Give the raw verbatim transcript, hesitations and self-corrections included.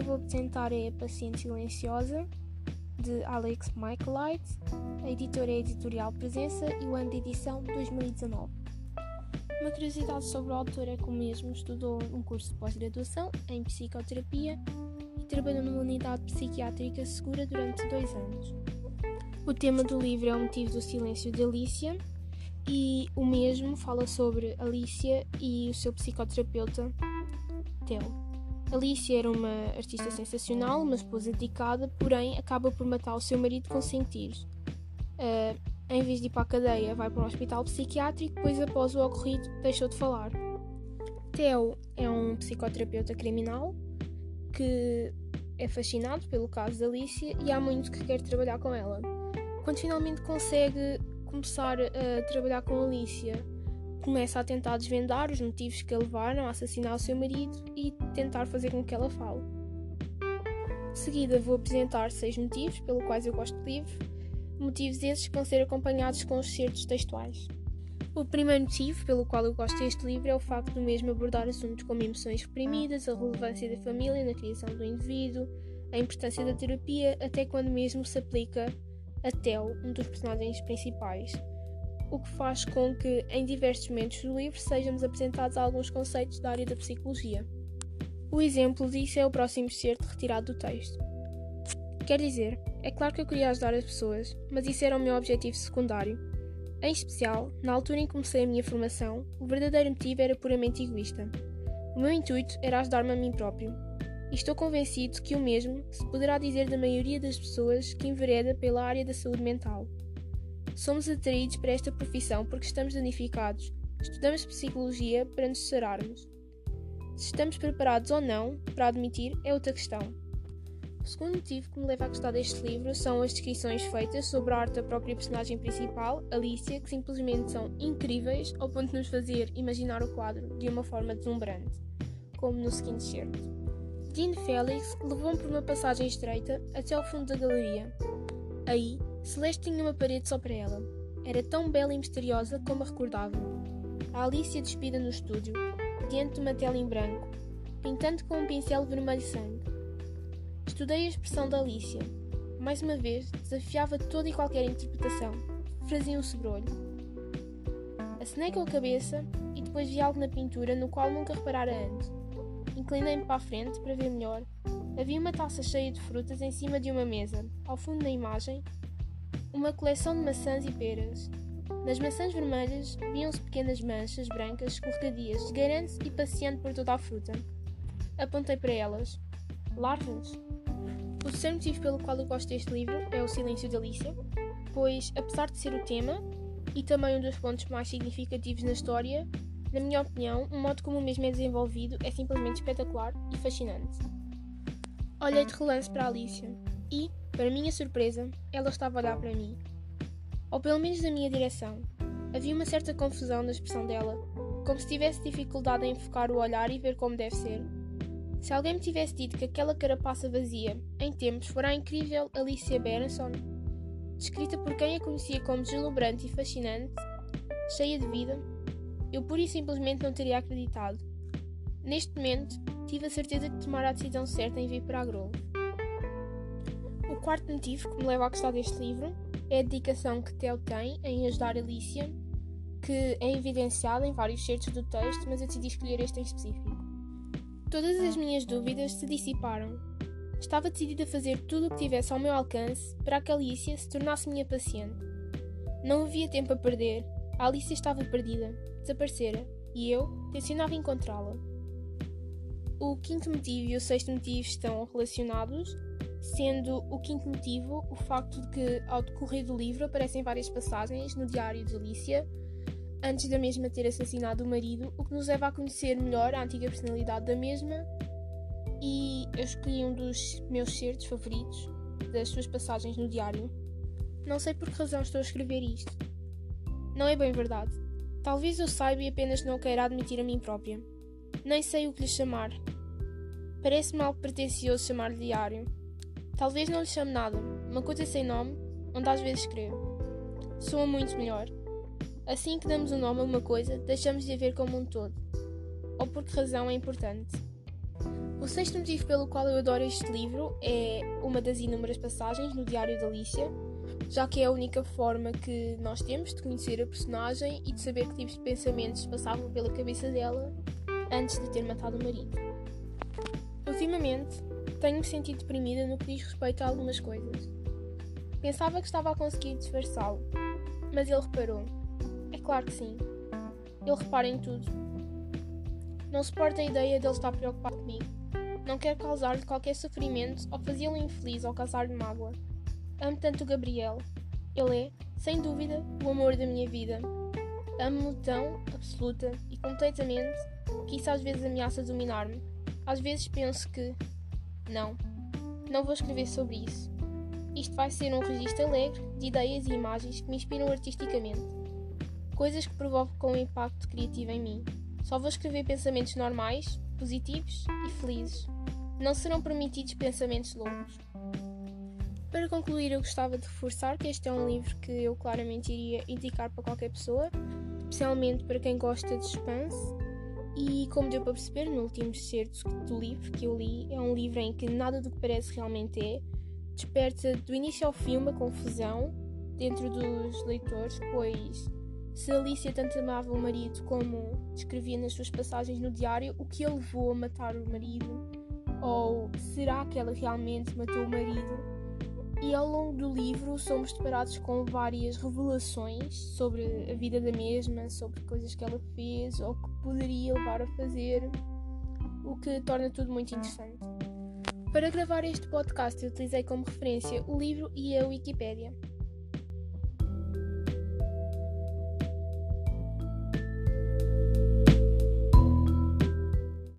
eu vou apresentar é A Paciente Silenciosa, de Alex Michaelides. A editora é a editorial Presença e o ano de edição dois mil e dezanove. Uma curiosidade sobre a autora é que o mesmo estudou um curso de pós-graduação em psicoterapia e trabalhou numa unidade psiquiátrica segura durante dois anos. O tema do livro é O Motivo do Silêncio de Alicia e o mesmo fala sobre Alicia e o seu psicoterapeuta, Theo. Alicia era uma artista sensacional, uma esposa dedicada, porém acaba por matar o seu marido com cinco tiros. Uh, em vez de ir para a cadeia, vai para um hospital psiquiátrico, pois após o ocorrido deixou de falar. Theo é um psicoterapeuta criminal que é fascinado pelo caso de Alicia e há muito que quer trabalhar com ela. Quando finalmente consegue começar a trabalhar com Alicia, começa a tentar desvendar os motivos que a levaram a assassinar o seu marido e tentar fazer com que ela fale. De seguida vou apresentar seis motivos pelos quais eu gosto do livro, motivos esses que vão ser acompanhados com excertos textuais. O primeiro motivo pelo qual eu gosto deste livro é o facto do mesmo abordar assuntos como emoções reprimidas, a relevância da família na criação do indivíduo, a importância da terapia, até quando mesmo se aplica a Theo, um dos personagens principais. O que faz com que, em diversos momentos do livro, sejamos apresentados alguns conceitos da área da psicologia. O exemplo disso é o próximo excerto retirado do texto. Quer dizer, é claro que eu queria ajudar as pessoas, mas isso era o meu objetivo secundário. Em especial, na altura em que comecei a minha formação, o verdadeiro motivo era puramente egoísta. O meu intuito era ajudar-me a mim próprio. E estou convencido que o mesmo se poderá dizer da maioria das pessoas que envereda pela área da saúde mental. Somos atraídos para esta profissão porque estamos danificados. Estudamos psicologia para nos sararmos. Se estamos preparados ou não para admitir é outra questão. O segundo motivo que me leva a gostar deste livro são as descrições feitas sobre a arte da própria personagem principal, Alicia, que simplesmente são incríveis ao ponto de nos fazer imaginar o quadro de uma forma deslumbrante, como no seguinte excerto. Jean Félix levou-me por uma passagem estreita até ao fundo da galeria. Aí, Celeste tinha uma parede só para ela. Era tão bela e misteriosa como a recordava. A Alicia despida no estúdio, diante de uma tela em branco, pintando com um pincel vermelho sangue. Estudei a expressão da Alicia. Mais uma vez, desafiava toda e qualquer interpretação. Fazia um sobrolho. Acenei com a cabeça e depois vi algo na pintura no qual nunca reparara antes. Inclinei-me para a frente para ver melhor. Havia uma taça cheia de frutas em cima de uma mesa. Ao fundo da imagem, uma coleção de maçãs e peras. Nas maçãs vermelhas viam-se pequenas manchas brancas escorregadias, esgueirando-se e passeando por toda a fruta. Apontei para elas. Larvas. O terceiro motivo pelo qual eu gosto deste livro é O Silêncio de Alicia, pois, apesar de ser o tema, e também um dos pontos mais significativos na história, na minha opinião, o modo como o mesmo é desenvolvido é simplesmente espetacular e fascinante. Olhei de relance para Alicia e, para minha surpresa, ela estava a olhar para mim. Ou pelo menos na minha direção. Havia uma certa confusão na expressão dela, como se tivesse dificuldade em focar o olhar e ver como deve ser. Se alguém me tivesse dito que aquela carapaça vazia, em tempos, fora a incrível Alicia Berenson, descrita por quem a conhecia como deslumbrante e fascinante, cheia de vida, eu pura e simplesmente não teria acreditado. Neste momento, tive a certeza que tomara a decisão certa em vir para a Grove. O quarto motivo que me leva a gostar deste livro é a dedicação que Theo tem em ajudar Alicia, que é evidenciada em vários excertos do texto, mas eu decidi escolher este em específico. Todas as minhas dúvidas se dissiparam. Estava decidida a fazer tudo o que tivesse ao meu alcance para que Alicia se tornasse minha paciente. Não havia tempo a perder. A Alicia estava perdida, desaparecera, e eu tencionava encontrá-la. O quinto motivo e o sexto motivo estão relacionados, sendo o quinto motivo o facto de que, ao decorrer do livro, aparecem várias passagens no diário de Alicia, antes da mesma ter assassinado o marido, o que nos leva a conhecer melhor a antiga personalidade da mesma, e eu escolhi um dos meus certos favoritos das suas passagens no diário. Não sei por que razão estou a escrever isto. Não é bem verdade. Talvez eu saiba e apenas não queira admitir a mim própria. Nem sei o que lhe chamar. Parece-me algo pretencioso chamar-lhe diário. Talvez não lhe chame nada, uma coisa sem nome, onde às vezes escrevo. Soa muito melhor. Assim que damos um nome a uma coisa, deixamos de a ver como um todo. Ou por que razão é importante. O sexto motivo pelo qual eu adoro este livro é uma das inúmeras passagens no Diário de Alicia, já que é a única forma que nós temos de conhecer a personagem e de saber que tipos de pensamentos passavam pela cabeça dela antes de ter matado o marido. Ultimamente, tenho-me sentido deprimida no que diz respeito a algumas coisas. Pensava que estava a conseguir disfarçá-lo, mas ele reparou. É claro que sim. Ele repara em tudo. Não suporto a ideia dele estar preocupado comigo. Não quero causar-lhe qualquer sofrimento ou fazê-lo infeliz ou causar-lhe mágoa. Amo tanto o Gabriel. Ele é, sem dúvida, o amor da minha vida. Amo-o tão, absoluta e completamente, que isso às vezes ameaça dominar-me. Às vezes penso que... Não. Não vou escrever sobre isso. Isto vai ser um registro alegre de ideias e imagens que me inspiram artisticamente. Coisas que provocam um impacto criativo em mim. Só vou escrever pensamentos normais, positivos e felizes. Não serão permitidos pensamentos loucos. Para concluir, eu gostava de reforçar que este é um livro que eu claramente iria indicar para qualquer pessoa, especialmente para quem gosta de suspense, e como deu para perceber no último excerto do livro que eu li, é um livro em que nada do que parece realmente é, desperta do início ao fim uma confusão dentro dos leitores, pois se Alicia tanto amava o marido como descrevia nas suas passagens no diário, o que a levou a matar o marido? Ou será que ela realmente matou o marido? E ao longo do livro somos deparados com várias revelações sobre a vida da mesma, sobre coisas que ela fez ou que poderia levar a fazer, o que torna tudo muito interessante. Para gravar este podcast eu utilizei como referência o livro e a Wikipédia.